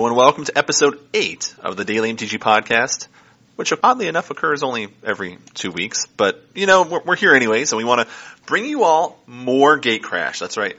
Hello and welcome to episode 8 of the Daily MTG podcast, which oddly enough occurs only every 2 weeks, but you know, we're here anyways, and we want to bring you all more Gatecrash. That's right.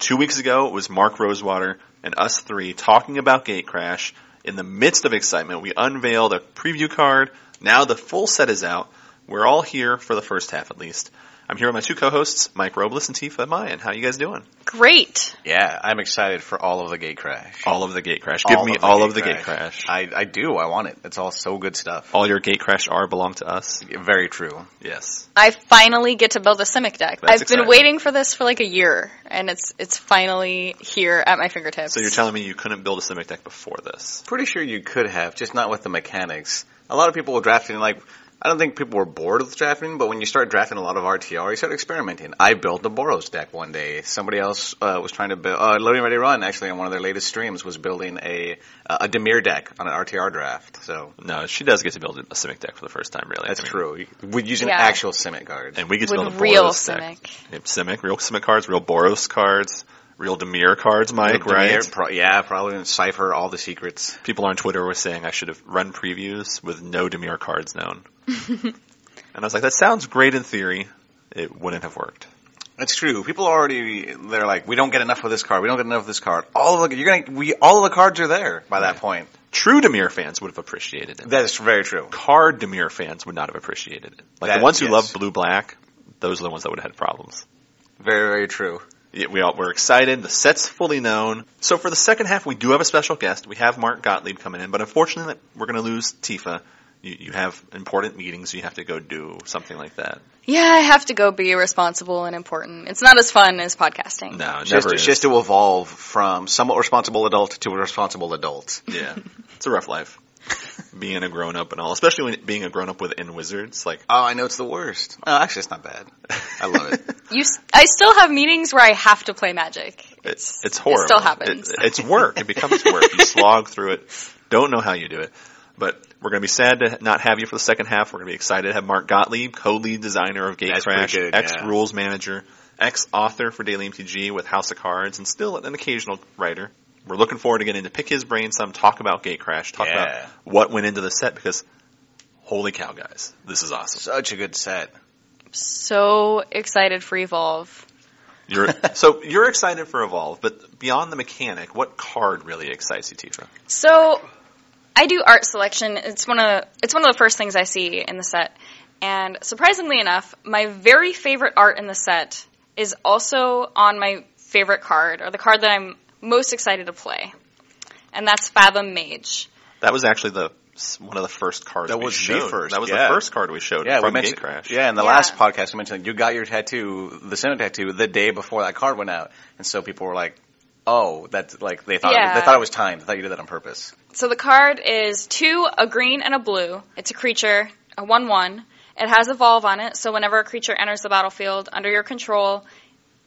2 weeks ago, it was Mark Rosewater and us three talking about Gatecrash. In the midst of excitement, we unveiled a preview card. Now the full set is out. We're all here for the first half at least. I'm here with my two co-hosts, Mike Robles and Tifa Mayan. How are you guys doing? Great. Yeah, I'm excited for all of the Gatecrash. All of the Gatecrash. Give me all of the Gatecrash. I do. I want it. It's all so good stuff. All your Gatecrash R belong to us. Very true. Yes. I finally get to build a Simic deck. I've been waiting for this for like a year, and it's finally here at my fingertips. So you're telling me you couldn't build a Simic deck before this? Pretty sure you could have, just not with the mechanics. A lot of people will draft it and like... I don't think people were bored with drafting, but when you start drafting a lot of RTR, you start experimenting. I built a Boros deck one day. Somebody else was trying to build... Loading Ready Run, actually, on one of their latest streams, was building a Dimir deck on an RTR draft. So no, she does get to build a Simic deck for the first time, really. That's true. We're using actual Simic cards. And we get to build a Boros real Simic deck. Real Simic cards, real Boros cards. Real Dimir cards, Mike, right? Probably cipher all the secrets. People on Twitter were saying I should have run previews with no Dimir cards known. And I was like, that sounds great in theory. It wouldn't have worked. That's true. People already, they're like, we don't get enough of this card. We don't get enough of this card. All of the cards are there by that point. True Dimir fans would have appreciated it. That is very true. Card Dimir fans would not have appreciated it. Like that, the ones who love blue-black, those are the ones that would have had problems. Very, very true. We're excited. The set's fully known. So for the second half, we do have a special guest. We have Mark Gottlieb coming in, but unfortunately, we're going to lose Tifa. You have important meetings. You have to go do something like that. Yeah, I have to go be responsible and important. It's not as fun as podcasting. No, it never is. Just to evolve from somewhat responsible adult to a responsible adult. Yeah, it's a rough life. Being a grown-up and all, especially when being a grown-up within Wizards, like... Oh, I know, it's the worst. No, actually, it's not bad. I love it. I still have meetings where I have to play Magic. It's horrible. It still happens. It's work. It becomes work. You slog through it. Don't know how you do it. But we're going to be sad to not have you for the second half. We're going to be excited to have Mark Gottlieb, co-lead designer of Gatecrash, ex-rules manager, ex-author for Daily MTG with House of Cards, and still an occasional writer. We're looking forward to getting to pick his brain some, talk about Gatecrash, talk about what went into the set, because holy cow, guys, this is awesome. Such a good set. So excited for Evolve. So you're excited for Evolve, but beyond the mechanic, what card really excites you, Tifa? So I do art selection. It's one of the first things I see in the set. And surprisingly enough, my very favorite art in the set is also on my favorite card, or the card that I'm most excited to play, and that's Fathom Mage. That was actually one of the first cards we showed. That was the first card we showed from Gatecrash. Yeah, in the last podcast we mentioned, like, you got your tattoo, the Simic tattoo, the day before that card went out, and so people were like, "Oh, that's like they thought it was timed. They thought you did that on purpose." So the card is 2, a green and a blue. It's a creature, a 1/1. It has Evolve on it, so whenever a creature enters the battlefield under your control,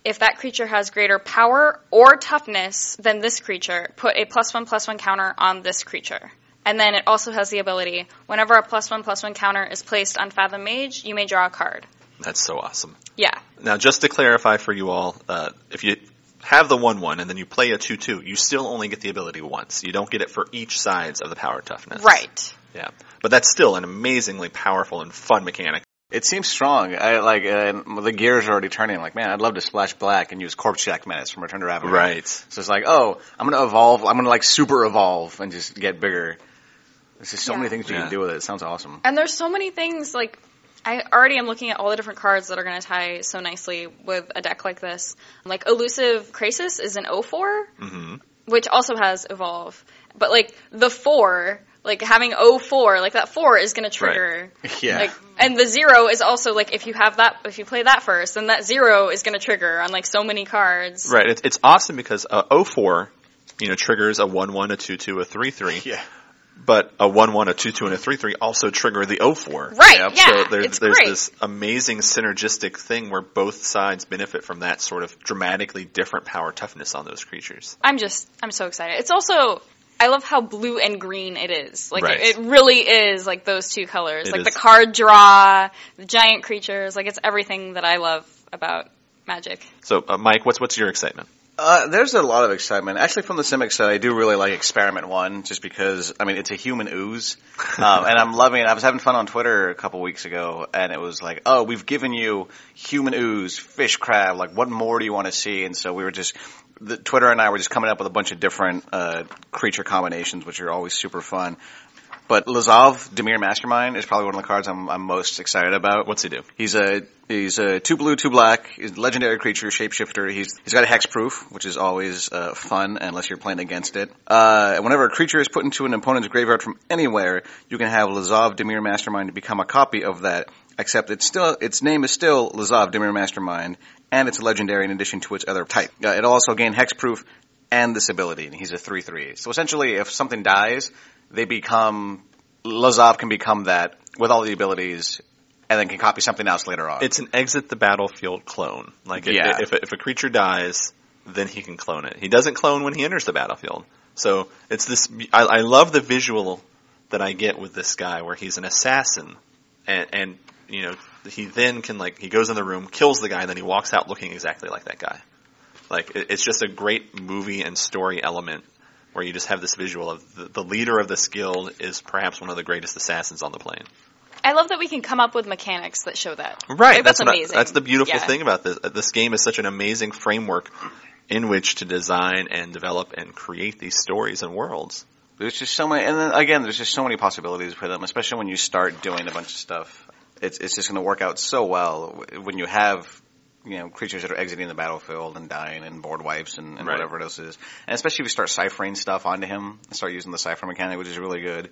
if that creature has greater power or toughness than this creature, put a +1/+1 counter on this creature. And then it also has the ability, whenever a +1/+1 counter is placed on Fathom Mage, you may draw a card. That's so awesome. Yeah. Now, just to clarify for you all, if you have the 1/1 and then you play a 2/2, you still only get the ability once. You don't get it for each sides of the power toughness. Right. Yeah. But that's still an amazingly powerful and fun mechanic. It seems strong. The gears are already turning. I'm like, man, I'd love to splash black and use Corpse Jack Menace from Return to Ravnica. Right. So it's like, oh, I'm going to evolve. I'm going to, like, super evolve and just get bigger. There's just so many things you can do with it. It sounds awesome. And there's so many things, like, I already am looking at all the different cards that are going to tie so nicely with a deck like this. Like, Elusive Crisis is an 0/4, which also has Evolve. But, like, the 4... Like, having 0/4, like, that 4 is going to trigger. Right. Yeah. Like, and the 0 is also, like, if you play that first, then that 0 is going to trigger on, like, so many cards. Right. It's awesome because 0/4, you know, triggers a 1/1, a 2/2, a 3/3. Yeah. But a 1/1, a 2/2, and a 3/3 also trigger the 0/4. Right, yeah. So there's this amazing synergistic thing where both sides benefit from that sort of dramatically different power toughness on those creatures. I'm so excited. It's also... I love how blue and green it is. Like, it really is, like, those two colors. Like, the card draw, the giant creatures. Like, it's everything that I love about Magic. So, Mike, what's your excitement? There's a lot of excitement. Actually, from the Simic side, I do really like Experiment 1, just because, I mean, it's a human ooze. And I'm loving it. I was having fun on Twitter a couple weeks ago, and it was like, oh, we've given you human ooze, fish crab, like, what more do you want to see? And so we were just... Twitter and I were just coming up with a bunch of different creature combinations, which are always super fun. But Lazav, Dimir Mastermind, is probably one of the cards I'm most excited about. What's he do? He's a 2 blue, 2 black. He's a legendary creature, shapeshifter. He's got a hexproof, which is always fun unless you're playing against it. Whenever a creature is put into an opponent's graveyard from anywhere, you can have Lazav, Dimir Mastermind to become a copy of that. Except its name is still Lazav, Dimir Mastermind, and it's legendary in addition to its other type. It'll also gain hexproof and this ability, and he's a 3/3. So essentially, if something dies, Lazav can become that with all the abilities, and then can copy something else later on. It's an exit the battlefield clone. If a creature dies, then he can clone it. He doesn't clone when he enters the battlefield. So it's this. I love the visual that I get with this guy, where he's an assassin, and you know, he then can, like, he goes in the room, kills the guy, and then he walks out looking exactly like that guy. Like, it's just a great movie and story element where you just have this visual of the leader of this guild is perhaps one of the greatest assassins on the plane. I love that we can come up with mechanics that show that. Right. Like, that's amazing. That's the beautiful thing about this. This game is such an amazing framework in which to design and develop and create these stories and worlds. There's just so many, and then again, there's just so many possibilities for them, especially when you start doing a bunch of stuff. It's just going to work out so well when you have, you know, creatures that are exiting the battlefield and dying and board wipes and right. Whatever it else is. And especially if you start ciphering stuff onto him and start using the cipher mechanic, which is really good.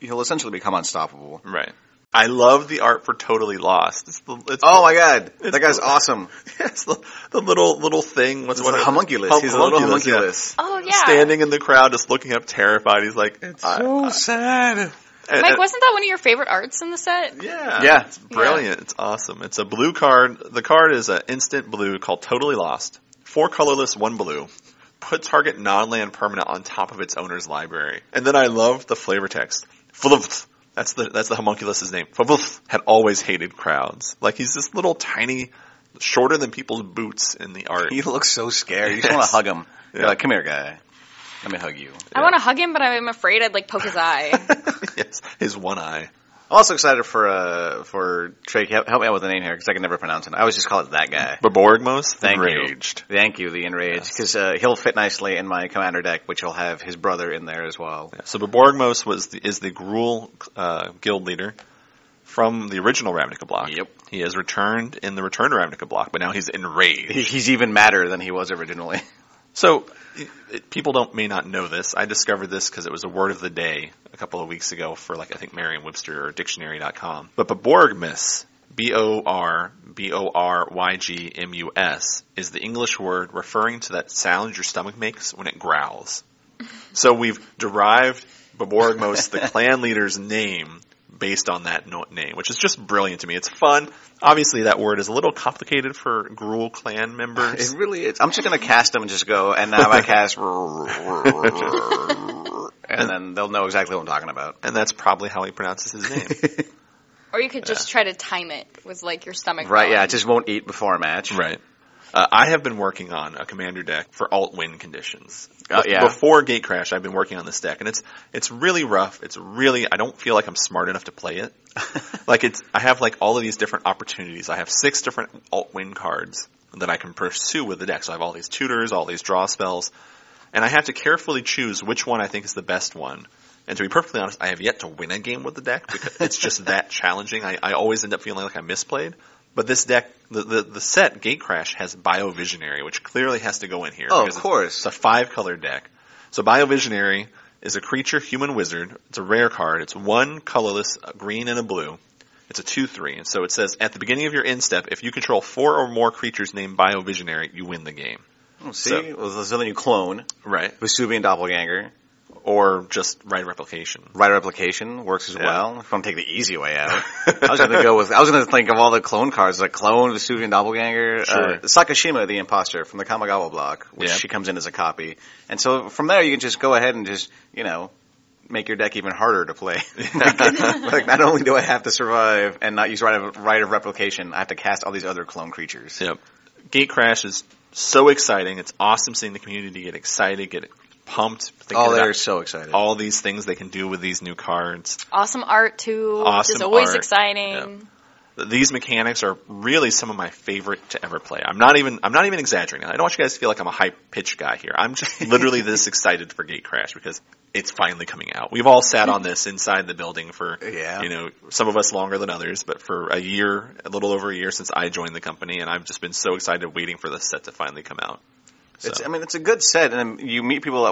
He'll essentially become unstoppable. Right. I love the art for Totally Lost. Oh my god, that guy's awesome. Yes, the little thing. What's a homunculus? He's a little homunculus. Yeah. Oh yeah. Standing in the crowd, just looking up, terrified. He's like, it's so sad. Mike, wasn't that one of your favorite arts in the set? Yeah. It's brilliant. Yeah. It's awesome. It's a blue card. The card is an instant blue called Totally Lost. 4 colorless, 1 blue. Put target non-land permanent on top of its owner's library. And then I love the flavor text. That's the homunculus's name. Flavth had always hated crowds. Like, he's this little tiny, shorter than people's boots in the art. He looks so scared. You just want to hug him. Yeah. You're like, come here, guy. Let me hug you. I want to hug him, but I'm afraid I'd, like, poke his eye. Yes, his one eye. I'm also excited for Trey. Help me out with the name here, because I can never pronounce it. I always just call it that guy. Borgmos? Thank you, the Enraged. Because he'll fit nicely in my commander deck, which will have his brother in there as well. Yeah. So Borgmos is the Gruul guild leader from the original Ravnica block. Yep. He has returned in the Return to Ravnica block, but now he's enraged. He's even madder than he was originally. So, people may not know this. I discovered this because it was a word of the day a couple of weeks ago for, like, I think Merriam-Webster or dictionary.com. But Borgmus, B-O-R-B-O-R-Y-G-M-U-S, is the English word referring to that sound your stomach makes when it growls. So we've derived Borgmus, the clan leader's name, based on that name, which is just brilliant to me. It's fun. Obviously, that word is a little complicated for Gruul clan members. It really is. I'm just going to cast them and just go, and now I cast, and then they'll know exactly what I'm talking about. And that's probably how he pronounces his name. Or you could just try to time it with, like, your stomach. Right, it just won't eat before a match. Right. I have been working on a commander deck for alt-win conditions. Before Gatecrash, I've been working on this deck, and it's really rough. It's really, I don't feel like I'm smart enough to play it. I have, like, all of these different opportunities. I have 6 different alt-win cards that I can pursue with the deck. So I have all these tutors, all these draw spells, and I have to carefully choose which one I think is the best one. And to be perfectly honest, I have yet to win a game with the deck because it's just that challenging. I always end up feeling like I misplayed. But this deck, the set, Gatecrash, has Biovisionary, which clearly has to go in here. Oh, of course. It's a 5-color deck. So Biovisionary is a creature, human wizard. It's a rare card. It's 1 colorless, a green and a blue. It's a 2/3. And so it says, at the beginning of your end step, if you control 4 or more creatures named Biovisionary, you win the game. Oh, see? So then you clone. Right. Vesuvian Doppelganger. Or just Right Replication. Right Replication works as well. If I'm going to take the easy way out. I was going to think of all the clone cards, like Clone, Vesuvian Doppelganger. Sure. Sakashima, the imposter from the Kamigawa block, which she comes in as a copy. And so from there, you can just go ahead and just, you know, make your deck even harder to play. Like, not only do I have to survive and not use Right of Replication, I have to cast all these other clone creatures. Yep. Gatecrash is so exciting. It's awesome seeing the community get excited, get pumped. Oh, they're so excited. All these things they can do with these new cards. Awesome art, too. Awesome art. It's always exciting. Yeah. These mechanics are really some of my favorite to ever play. I'm not even exaggerating. I don't want you guys to feel like I'm a high-pitched guy here. I'm just literally this excited for Gatecrash because it's finally coming out. We've all sat on this inside the building for, some of us longer than others, but for a little over a year since I joined the company, and I've just been so excited waiting for this set to finally come out. So. It's a good set, and you meet people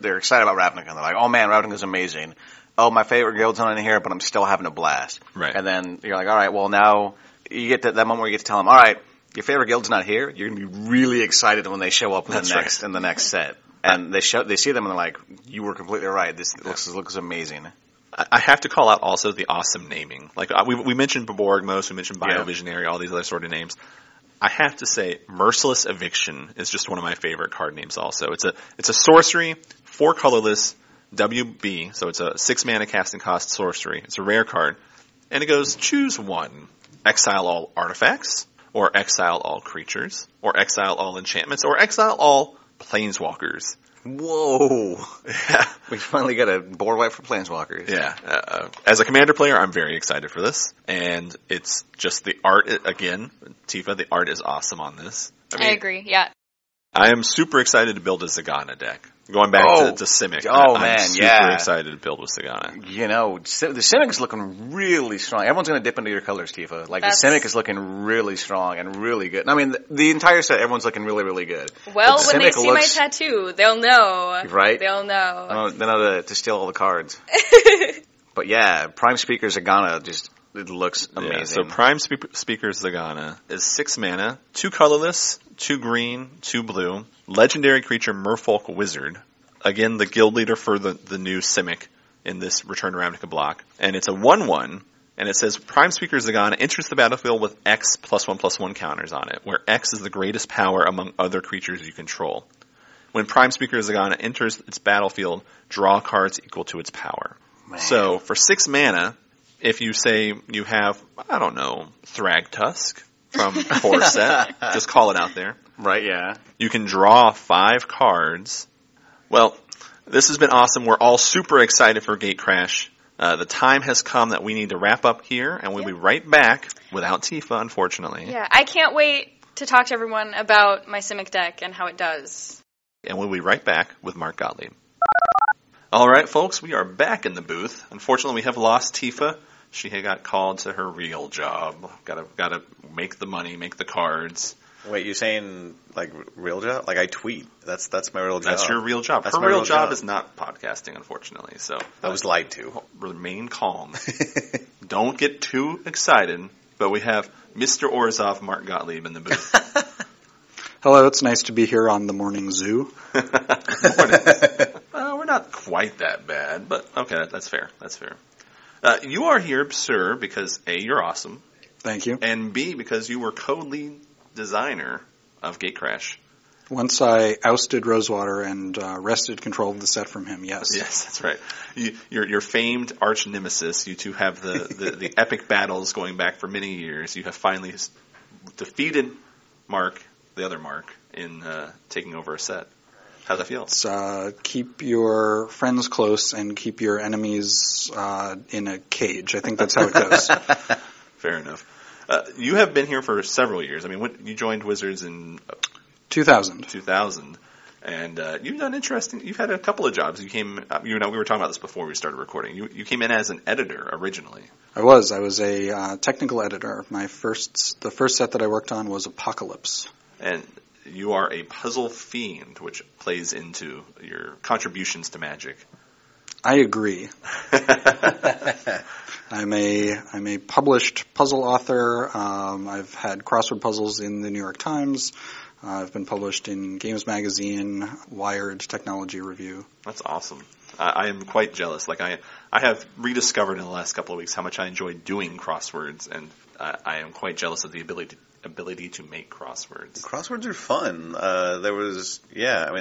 they're excited about Ravnica, and they're like, oh man, Ravnica's amazing. Oh, my favorite guild's not in here, but I'm still having a blast. Right. And then you're like, all right, well now you get to that moment where you get to tell them, all right, your favorite guild's not here. You're going to be really excited when they show up in the next set. And they see them and they're like, you were completely right. This looks amazing. I have to call out also the awesome naming. Like we mentioned Borgmos, we mentioned Biovisionary, all these other sort of names. I have to say Merciless Eviction is just one of my favorite card names also. It's a sorcery, 4 colorless, WB, so it's a 6 mana casting cost sorcery. It's a rare card. And it goes, choose one, exile all artifacts, or exile all creatures, or exile all enchantments, or exile all Planeswalkers. Whoa. Yeah. We finally got a board wipe for Planeswalkers. Yeah. As a commander player, I'm very excited for this. And it's just the art, again, Tifa, the art is awesome on this. I agree, yeah. I am super excited to build a Zegana deck. Going back to Simic. Oh, man, I'm super excited to build with Zegana. The Simic's looking really strong. Everyone's going to dip into your colors, Tifa. The Simic is looking really strong and really good. I mean, the entire set, everyone's looking really, really good. Well, when they see my tattoo, they'll know. Right? They'll know. They know to steal all the cards. But yeah, Prime Speaker Zegana it looks amazing. Yeah, so Prime Speaker Zegana is 6 mana, 2 colorless, 2 green, 2 blue, legendary creature Merfolk Wizard. Again, the guild leader for the new Simic in this Return to Ravnica block. And it's a 1-1, and it says Prime Speaker Zegana enters the battlefield with X +1/+1 counters on it, where X is the greatest power among other creatures you control. When Prime Speaker Zegana enters its battlefield, draw cards equal to its power. Man. So for 6 mana... If you say you have, I don't know, Thragtusk from core set, just call it out there. Right, yeah. You can draw 5 cards. Well, this has been awesome. We're all super excited for Gatecrash. The time has come that we need to wrap up here, and we'll be right back without Tifa, unfortunately. Yeah, I can't wait to talk to everyone about my Simic deck and how it does. And we'll be right back with Mark Gottlieb. All right, folks, we are back in the booth. Unfortunately, we have lost Tifa. She had got called to her real job. Gotta make the money, make the cards. Wait, you're saying like real job? Like I tweet. That's my real job. That's your real job. That's her real job is not podcasting, unfortunately. So I was lied to. Remain calm. Don't get too excited. But we have Mr. Orzhov, Mark Gottlieb in the booth. Hello, it's nice to be here on the morning zoo. We're not quite that bad, but okay, that's fair. You are here, sir, because A, you're awesome. Thank you. And B, because you were co-lead designer of Gatecrash. Once I ousted Rosewater and wrested control of the set from him, yes. Yes, that's right. Your famed arch nemesis. You two have the epic battles going back for many years. You have finally defeated Mark, the other Mark, in taking over a set. How's that feel? It's keep your friends close and keep your enemies in a cage. I think that's how it goes. Fair enough. You have been here for several years. I mean, you joined Wizards in 2000. And you've had a couple of jobs. We were talking about this before we started recording. You came in as an editor originally. I was a technical editor. The first set that I worked on was Apocalypse. And you are a puzzle fiend, which plays into your contributions to Magic. I agree. I'm a published puzzle author. I've had crossword puzzles in the New York Times. I've been published in Games Magazine, Wired, Technology Review. That's awesome. I am quite jealous. Like I have rediscovered in the last couple of weeks how much I enjoy doing crosswords, and I am quite jealous of the ability ability to make crosswords. Crosswords are fun.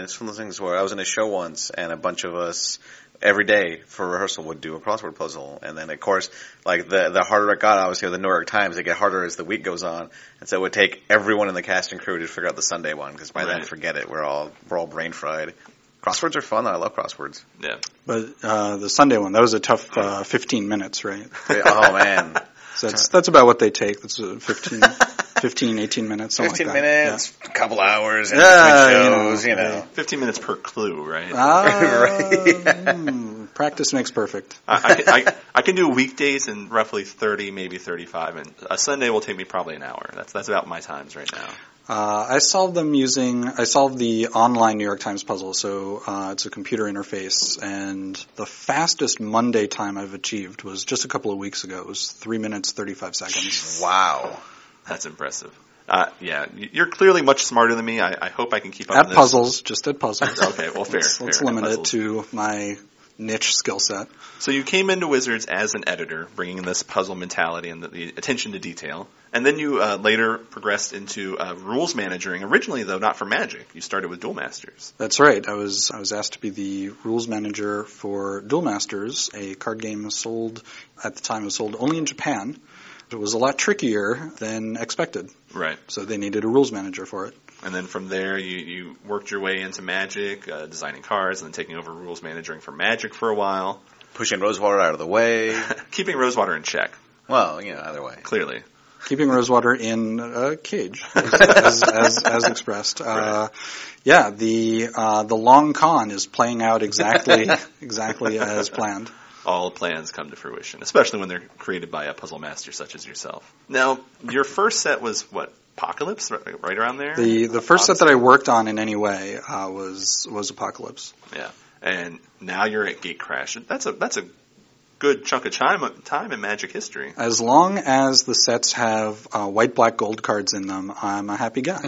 It's one of those things where I was in a show once, and a bunch of us every day for rehearsal would do a crossword puzzle. And then, of course, like the harder it got, obviously, with the New York Times, it get harder as the week goes on. And so it would take everyone in the cast and crew to figure out the Sunday one, because by then, forget it, we're all brain fried. Crosswords are fun. I love crosswords. Yeah. But the Sunday one, that was a tough 15 minutes, right? Oh, man. So that's about what they take. That's 15, 18 minutes. 15 like minutes, yeah. A couple hours, and shows, you know. 15 minutes per clue, right? Right. Yeah. Practice makes perfect. I can do weekdays in roughly 30, maybe 35, and a Sunday will take me probably an hour. That's about my times right now. I solved the online New York Times puzzle, so it's a computer interface, and the fastest Monday time I've achieved was just a couple of weeks ago. It was 3 minutes, 35 seconds. Wow. That's impressive. You're clearly much smarter than me. I hope I can keep up with this. Just at puzzles. Okay, well, fair. Let's limit it to my niche skill set. So you came into Wizards as an editor, bringing in this puzzle mentality and the attention to detail, and then you later progressed into rules managing. Originally, though, not for Magic. You started with Duel Masters. That's right. I was asked to be the rules manager for Duel Masters, a card game sold only in Japan. It was a lot trickier than expected. Right. So they needed a rules manager for it. And then from there, you worked your way into Magic, designing cards, and then taking over rules managing for Magic for a while. Pushing Rosewater out of the way. Keeping Rosewater in check. Well, either way. Clearly. Keeping Rosewater in a cage, as expressed. Right. The long con is playing out exactly as planned. All plans come to fruition, especially when they're created by a puzzle master such as yourself. Now, your first set was what? Apocalypse, right around there? The first set that I worked on in any way was Apocalypse. Yeah, and now you're at Gatecrash. That's a good chunk of time in Magic history. As long as the sets have white, black, gold cards in them, I'm a happy guy.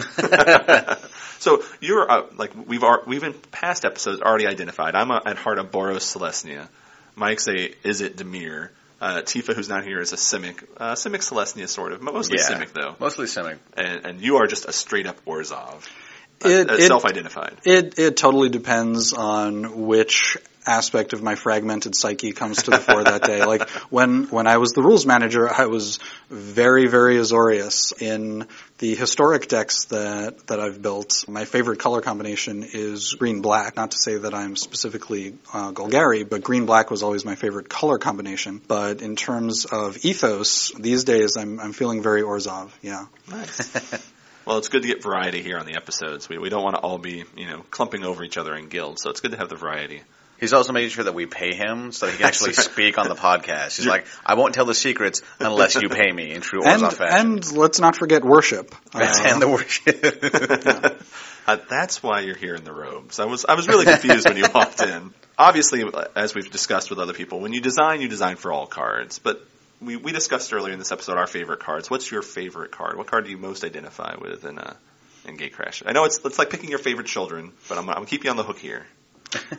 So you're we've in past episodes already identified. I'm at heart a Boros Celestia. Mike's is it Dimir. Tifa, who's not here, is a Simic. Simic Celestia, sort of. Mostly Simic, though. Mostly Simic. And you are just a straight-up Orzhov. Self-identified. It totally depends on which aspect of my fragmented psyche comes to the fore that day. Like, when I was the rules manager, I was very, very Azorius in the historic decks that I've built. My favorite color combination is green-black. Not to say that I'm specifically Golgari, but green-black was always my favorite color combination. But in terms of ethos, these days I'm feeling very Orzhov, yeah. Nice. Well, it's good to get variety here on the episodes. We don't want to all be, clumping over each other in guilds, so it's good to have the variety. He's also making sure that we pay him so that he can actually speak on the podcast. He's like, I won't tell the secrets unless you pay me in true Orzhov fashion. And let's not forget worship. And the worship. Yeah. That's why you're here in the robes. I was really confused when you walked in. Obviously, as we've discussed with other people, when you design for all cards. But we discussed earlier in this episode our favorite cards. What's your favorite card? What card do you most identify with in Gatecrash? I know it's like picking your favorite children, but I'm going to keep you on the hook here.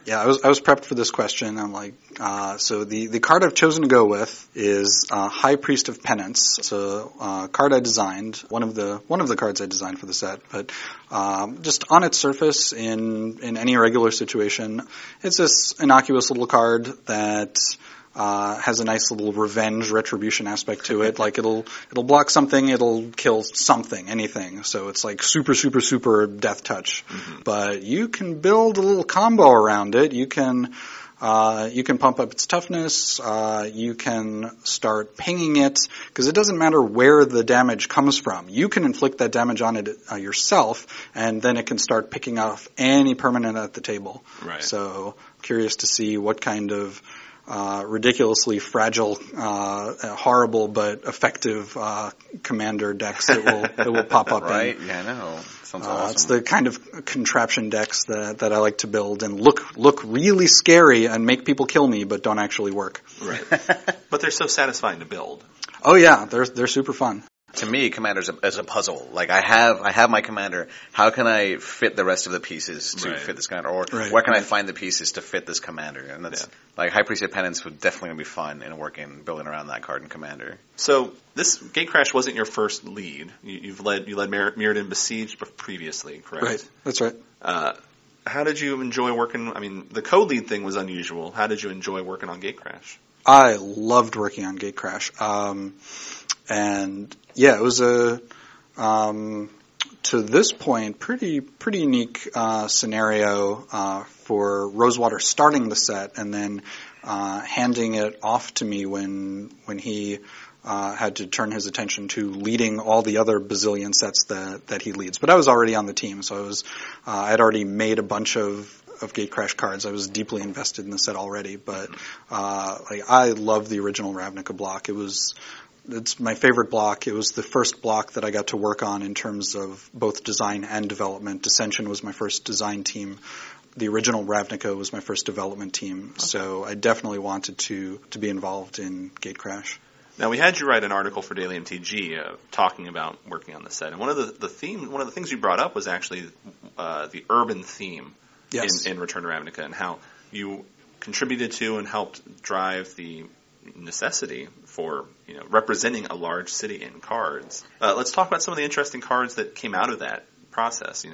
Yeah, I was prepped for this question. I'm like, so the card I've chosen to go with is High Priest of Penance. It's a card I designed, one of the cards I designed for the set. But just on its surface, in any regular situation, it's this innocuous little card that has a nice little revenge retribution aspect to it. Like it'll block something, it'll kill something, anything. So it's like super, super, super death touch. Mm-hmm. But you can build a little combo around it. You can pump up its toughness. You can start pinging it because it doesn't matter where the damage comes from. You can inflict that damage on it yourself, and then it can start picking off any permanent at the table. Right. So curious to see what kind of ridiculously fragile, horrible but effective commander decks it will pop up right? In. Yeah, I know. Sounds awesome. It's the kind of contraption decks that I like to build and look really scary and make people kill me, but don't actually work. Right. But they're so satisfying to build. Oh yeah, they're super fun. to me, Commander is a puzzle. Like, I have my Commander. How can I fit the rest of the pieces to fit this Commander? Or where can I find the pieces to fit this Commander? And that's, like, High Priest of Penance would definitely be fun in working, building around that card in Commander. So, this Gatecrash wasn't your first lead. You led Mirrodin Besieged previously, correct? Right, that's right. How did you enjoy working? I mean, the co-lead thing was unusual. How did you enjoy working on Gatecrash? I loved working on Gatecrash. And yeah, it was a, to this point, pretty unique, scenario, for Rosewater starting the set and then, handing it off to me when he, had to turn his attention to leading all the other bazillion sets that he leads. But I was already on the team, so I had already made a bunch of Gatecrash cards. I was deeply invested in the set already, but I love the original Ravnica block. It's my favorite block. It was the first block that I got to work on in terms of both design and development. Dissension was my first design team. The original Ravnica was my first development team. Okay. So I definitely wanted to be involved in Gatecrash. Now, we had you write an article for Daily MTG talking about working on the set, and one of the things you brought up was actually the urban theme. Yes. In Return to Ravnica, and how you contributed to and helped drive the necessity for representing a large city in cards. Let's talk about some of the interesting cards that came out of that process.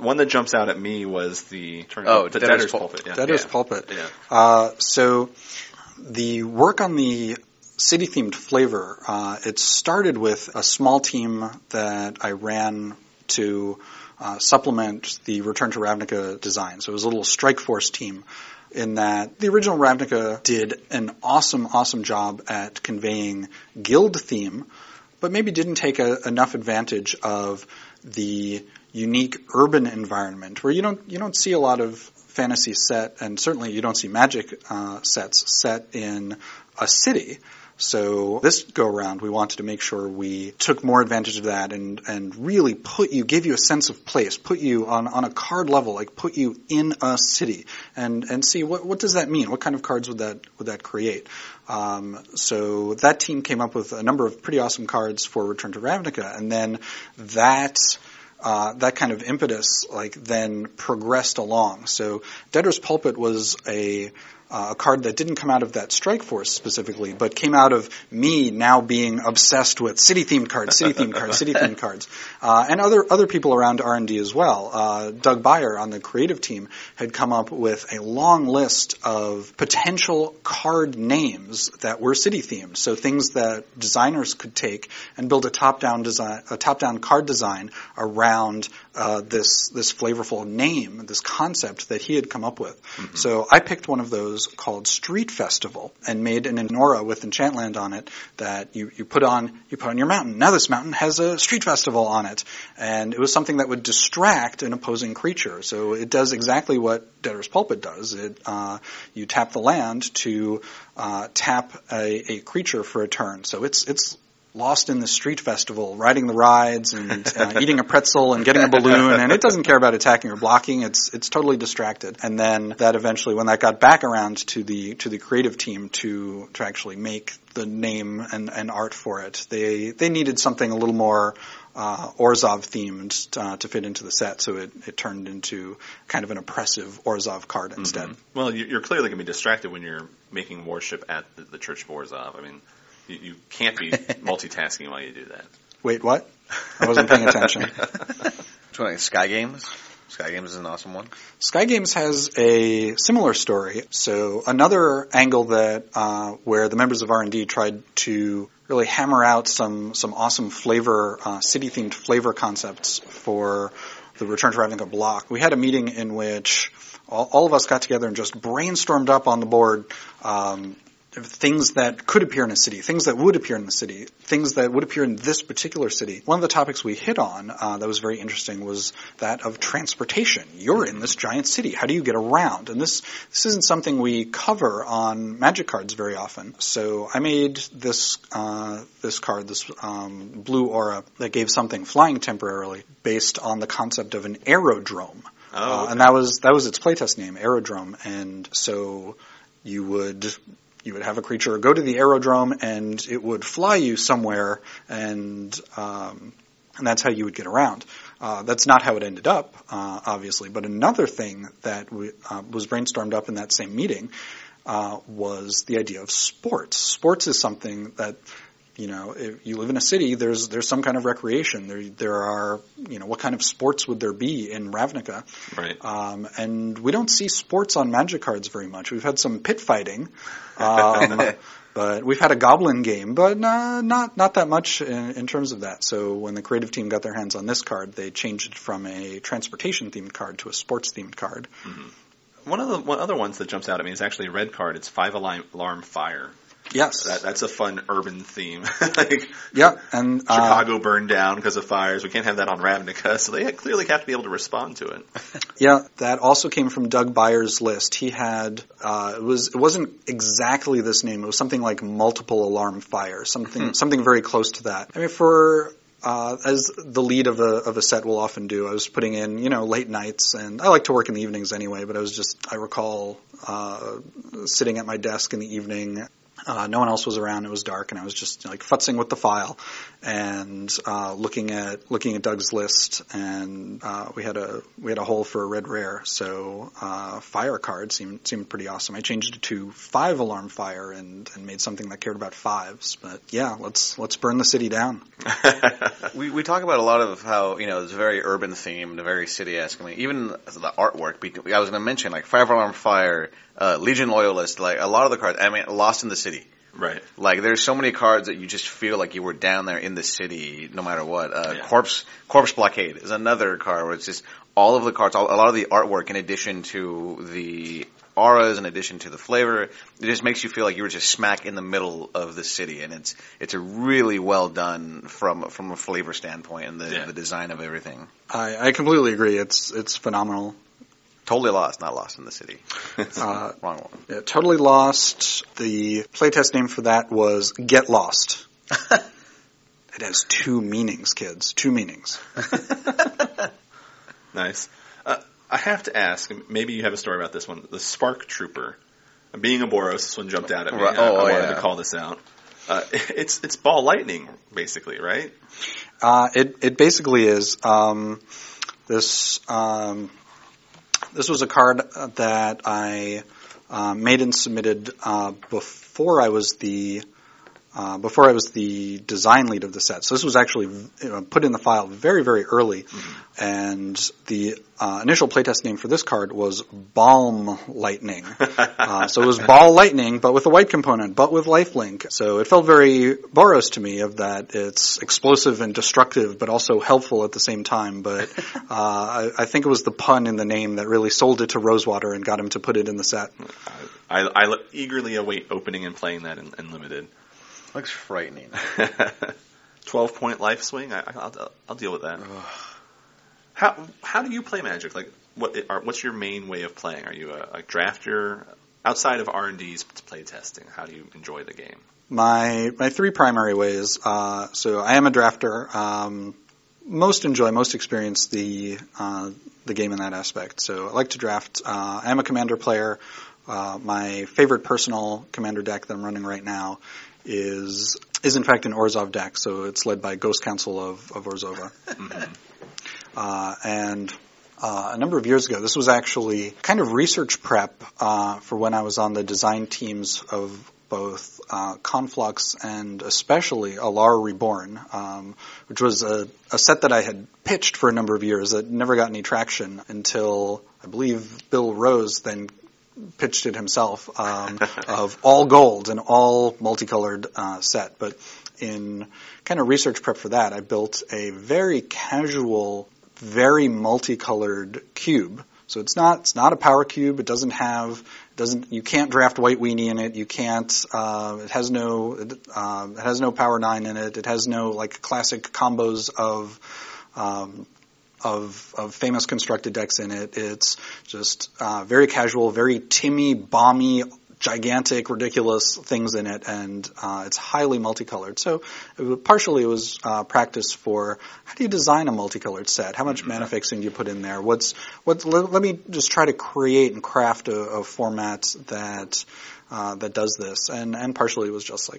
One that jumps out at me was the Debtor's Pulpit. Debtor's Pulpit. Yeah. So the work on the city-themed flavor, it started with a small team that I ran to supplement the Return to Ravnica design. So it was a little Strike Force team, in that the original Ravnica did an awesome job at conveying guild theme, but maybe didn't take enough advantage of the unique urban environment, where you don't see a lot of fantasy set, and certainly you don't see magic sets set in a city. So this go-around, we wanted to make sure we took more advantage of that and really give you a sense of place, put you on a card level, like put you in a city and see what does that mean? What kind of cards would that create? So that team came up with a number of pretty awesome cards for Return to Ravnica, and then that kind of impetus then progressed along. So Debtor's Pulpit was a card that didn't come out of that Strike Force specifically, but came out of me now being obsessed with city-themed cards, and other people around R&D as well. Doug Beyer on the creative team had come up with a long list of potential card names that were city-themed, so things that designers could take and build a top-down card design around this flavorful name, this concept that he had come up with. Mm-hmm. So I picked one of those called Street Festival and made an Enora with Enchantland on it that you put on your mountain. Now this mountain has a street festival on it, and it was something that would distract an opposing creature. So it does exactly what Debtor's Pulpit does. It you tap the land to tap a creature for a turn. So it's lost in the street festival, riding the rides and eating a pretzel and getting a balloon, and it doesn't care about attacking or blocking. It's totally distracted. And then that eventually, when that got back around to the creative team to actually make the name and art for it, they needed something a little more Orzhov themed to fit into the set, so it turned into kind of an oppressive Orzhov card instead. Mm-hmm. Well, you're clearly going to be distracted when you're making worship at the Church of Orzhov. I mean, you can't be multitasking while you do that. Wait, what? I wasn't paying attention. Sky Games? Sky Games is an awesome one. Sky Games has a similar story. So another angle that where the members of R&D tried to really hammer out some awesome flavor, city-themed flavor concepts for the Return to Ravnica block. We had a meeting in which all of us got together and just brainstormed up on the board things that could appear in a city, things that would appear in the city, things that would appear in this particular city. One of the topics we hit on that was very interesting was that of transportation. You're in this giant city. How do you get around? And this isn't something we cover on Magic cards very often. So I made this card, this blue aura that gave something flying temporarily based on the concept of an aerodrome. Oh, okay. And that was its playtest name, Aerodrome. And so you would you would have a creature go to the aerodrome and it would fly you somewhere, and that's how you would get around. That's not how it ended up, obviously, but another thing that was brainstormed up in that same meeting was the idea of sports. Sports is something that, you know, if you live in a city, there's some kind of recreation. There are, you know, what kind of sports would there be in Ravnica? Right. And we don't see sports on Magic cards very much. We've had some pit fighting, but we've had a goblin game, but not that much in terms of that. So when the creative team got their hands on this card, they changed it from a transportation-themed card to a sports-themed card. Mm-hmm. One of the other ones that jumps out at me is actually a red card. It's Five Alarm Fire. Yes. That's a fun urban theme. And Chicago burned down because of fires. We can't have that on Ravnica, so they clearly have to be able to respond to it. Yeah, that also came from Doug Beyer's list. He had it wasn't exactly this name. It was something like Multiple Alarm Fire, something very close to that. I mean, for as the lead of a set will often do, I was putting in, you know, late nights, and I like to work in the evenings anyway, but I recall sitting at my desk in the evening. No one else was around. It was dark, and I was just like futzing with the file and looking at Doug's list. And we had a hole for a red rare, so fire card seemed pretty awesome. I changed it to Five Alarm Fire and made something that cared about fives. But yeah, let's burn the city down. We talk about a lot of how, you know, it's very urban themed, very city-esque. I mean, even the artwork. I was going to mention like Five Alarm Fire, Legion Loyalist, like a lot of the cards. I mean, Lost in the City. Right. Like, there's so many cards that you just feel like you were down there in the city no matter what. Yeah. Corpse Blockade is another card where it's just all of the cards, a lot of the artwork in addition to the auras, in addition to the flavor. It just makes you feel like you were just smack in the middle of the city, and it's a really well done from a flavor standpoint and the design of everything. I completely agree. It's phenomenal. Totally Lost, not Lost in the City. Wrong one. Yeah, Totally Lost. The playtest name for that was Get Lost. It has two meanings, kids. Two meanings. Nice. I have to ask, maybe you have a story about this one, the Spark Trooper. Being a Boros, this one jumped out at me. I wanted to call this out. It's Ball Lightning, basically, right? It basically is. This was a card that I made and submitted before I was the design lead of the set. So this was actually put in the file very, very early. Mm-hmm. And the initial playtest name for this card was Balm Lightning. So it was Ball Lightning, but with a white component, but with lifelink. So it felt very Boros to me, of that it's explosive and destructive, but also helpful at the same time. But I think it was the pun in the name that really sold it to Rosewater and got him to put it in the set. I eagerly await opening and playing that in Limited. Looks frightening. 12-point life swing. I'll deal with that. Ugh. How do you play Magic? Like, what's your main way of playing? Are you a drafter? Outside of R&D's play testing, how do you enjoy the game? My three primary ways. So I am a drafter. Most experience the game in that aspect. So I like to draft. I am a Commander player. My favorite personal Commander deck that I'm running right now is in fact an Orzhov deck, so it's led by Ghost Council of Orzhova. Mm-hmm. A number of years ago, this was actually kind of research prep for when I was on the design teams of both Conflux and especially Alara Reborn, which was a set that I had pitched for a number of years that never got any traction until, I believe, Bill Rose then pitched it himself, of all gold and all multicolored set. But in kind of research prep for that, I built a very casual, very multicolored cube. So it's not a power cube. It doesn't have, you can't draft White Weenie in it. You can't, it has no power 9 in it. It has no like classic combos of famous constructed decks in it. It's just very casual, very Timmy, bomby, gigantic, ridiculous things in it, and it's highly multicolored. So partially it was practice for how do you design a multicolored set? How much mana fixing do you put in there? Let me just try to create and craft a format that does this. And partially it was just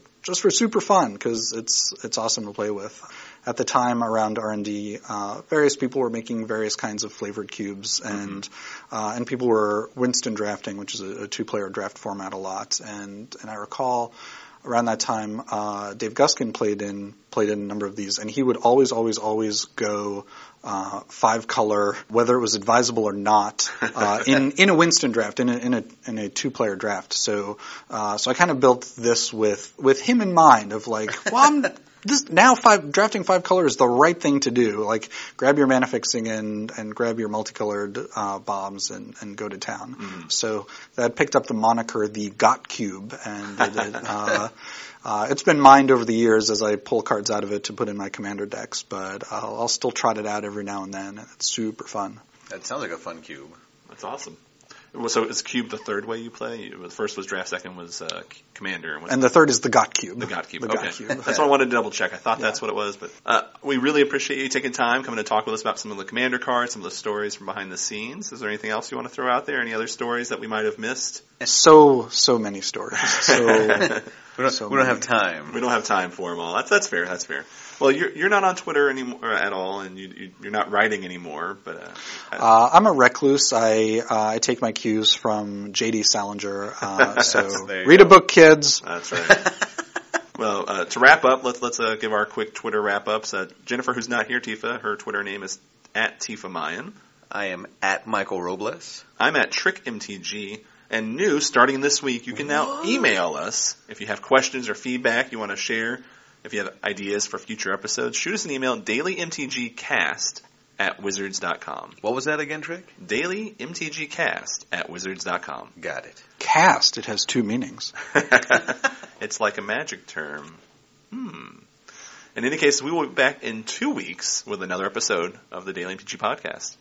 for super fun, because it's awesome to play with. At the time around R&D, various people were making various kinds of flavored cubes, and people were Winston drafting, which is a two-player draft format a lot. And I recall around that time, Dave Guskin played in a number of these, and he would always go five color, whether it was advisable or not, in a Winston draft, in a two-player draft. So I kind of built this with him in mind of drafting five color is the right thing to do. Like, grab your mana fixing and grab your multicolored bombs and go to town. Mm. So that picked up the moniker the Got Cube, and it's been mined over the years as I pull cards out of it to put in my commander decks. But I'll still trot it out every now and then, and it's super fun. That sounds like a fun cube. That's awesome. So is cube the third way you play? The first was draft, second was commander. And the third is the Got Cube. The Got Cube, okay. That's what I wanted to double check. I thought that's what it was. But we really appreciate you taking time, coming to talk with us about some of the commander cards, some of the stories from behind the scenes. Is there anything else you want to throw out there? Any other stories that we might have missed? So many stories. We don't have time for them all. That's fair. That's fair. Well, you're not on Twitter anymore at all, and you're not writing anymore. But I'm a recluse. I take my cues from J.D. Salinger. So read a book, kids. That's right. Well, to wrap up, let's give our quick Twitter wrap ups. Jennifer, who's not here, Tifa. Her Twitter name is @TifaMayan. I am @MichaelRobles. I'm @TrickMTG. And new, starting this week, you can now email us if you have questions or feedback you want to share. If you have ideas for future episodes, shoot us an email, dailymtgcast@wizards.com. What was that again, Trick? dailymtgcast@wizards.com. Got it. Cast, it has two meanings. It's like a magic term. In any case, we will be back in 2 weeks with another episode of the Daily MTG Podcast.